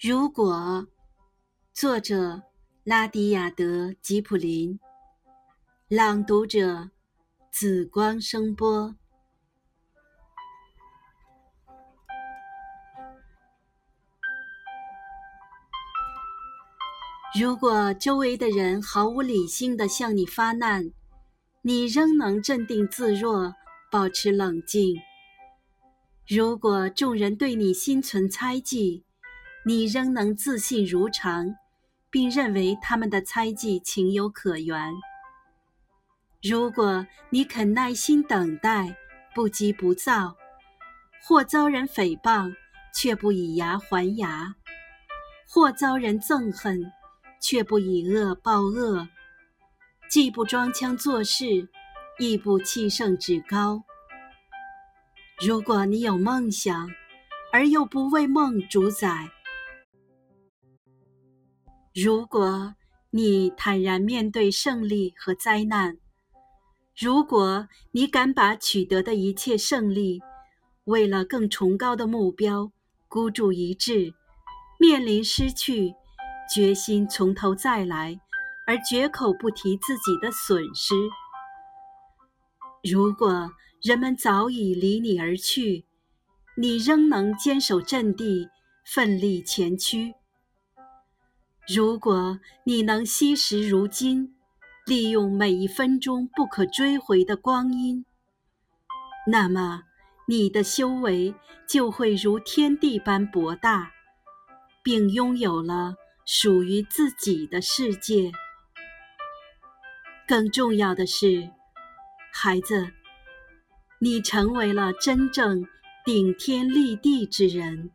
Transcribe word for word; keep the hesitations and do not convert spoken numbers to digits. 如果，作者拉迪亚德·吉普林，朗读者紫光声波。如果周围的人毫无理性地向你发难，你仍能镇定自若，保持冷静。如果众人对你心存猜忌，你仍能自信如常，并认为他们的猜忌情有可原。如果你肯耐心等待，不急不躁，或遭人诽谤，却不以牙还牙；或遭人憎恨，却不以恶报恶，既不装腔作势，亦不气盛趾高。如果你有梦想，而又不为梦主宰；如果你坦然面对胜利和灾难；如果你敢把取得的一切胜利，为了更崇高的目标，孤注一掷，面临失去，决心从头再来，而绝口不提自己的损失；如果人们早已离你而去，你仍能坚守阵地，奋力前驱；如果你能惜时如金，利用每一分钟不可追回的光阴，那么你的修为就会如天地般博大，并拥有了属于自己的世界。更重要的是，孩子，你成为了真正顶天立地之人。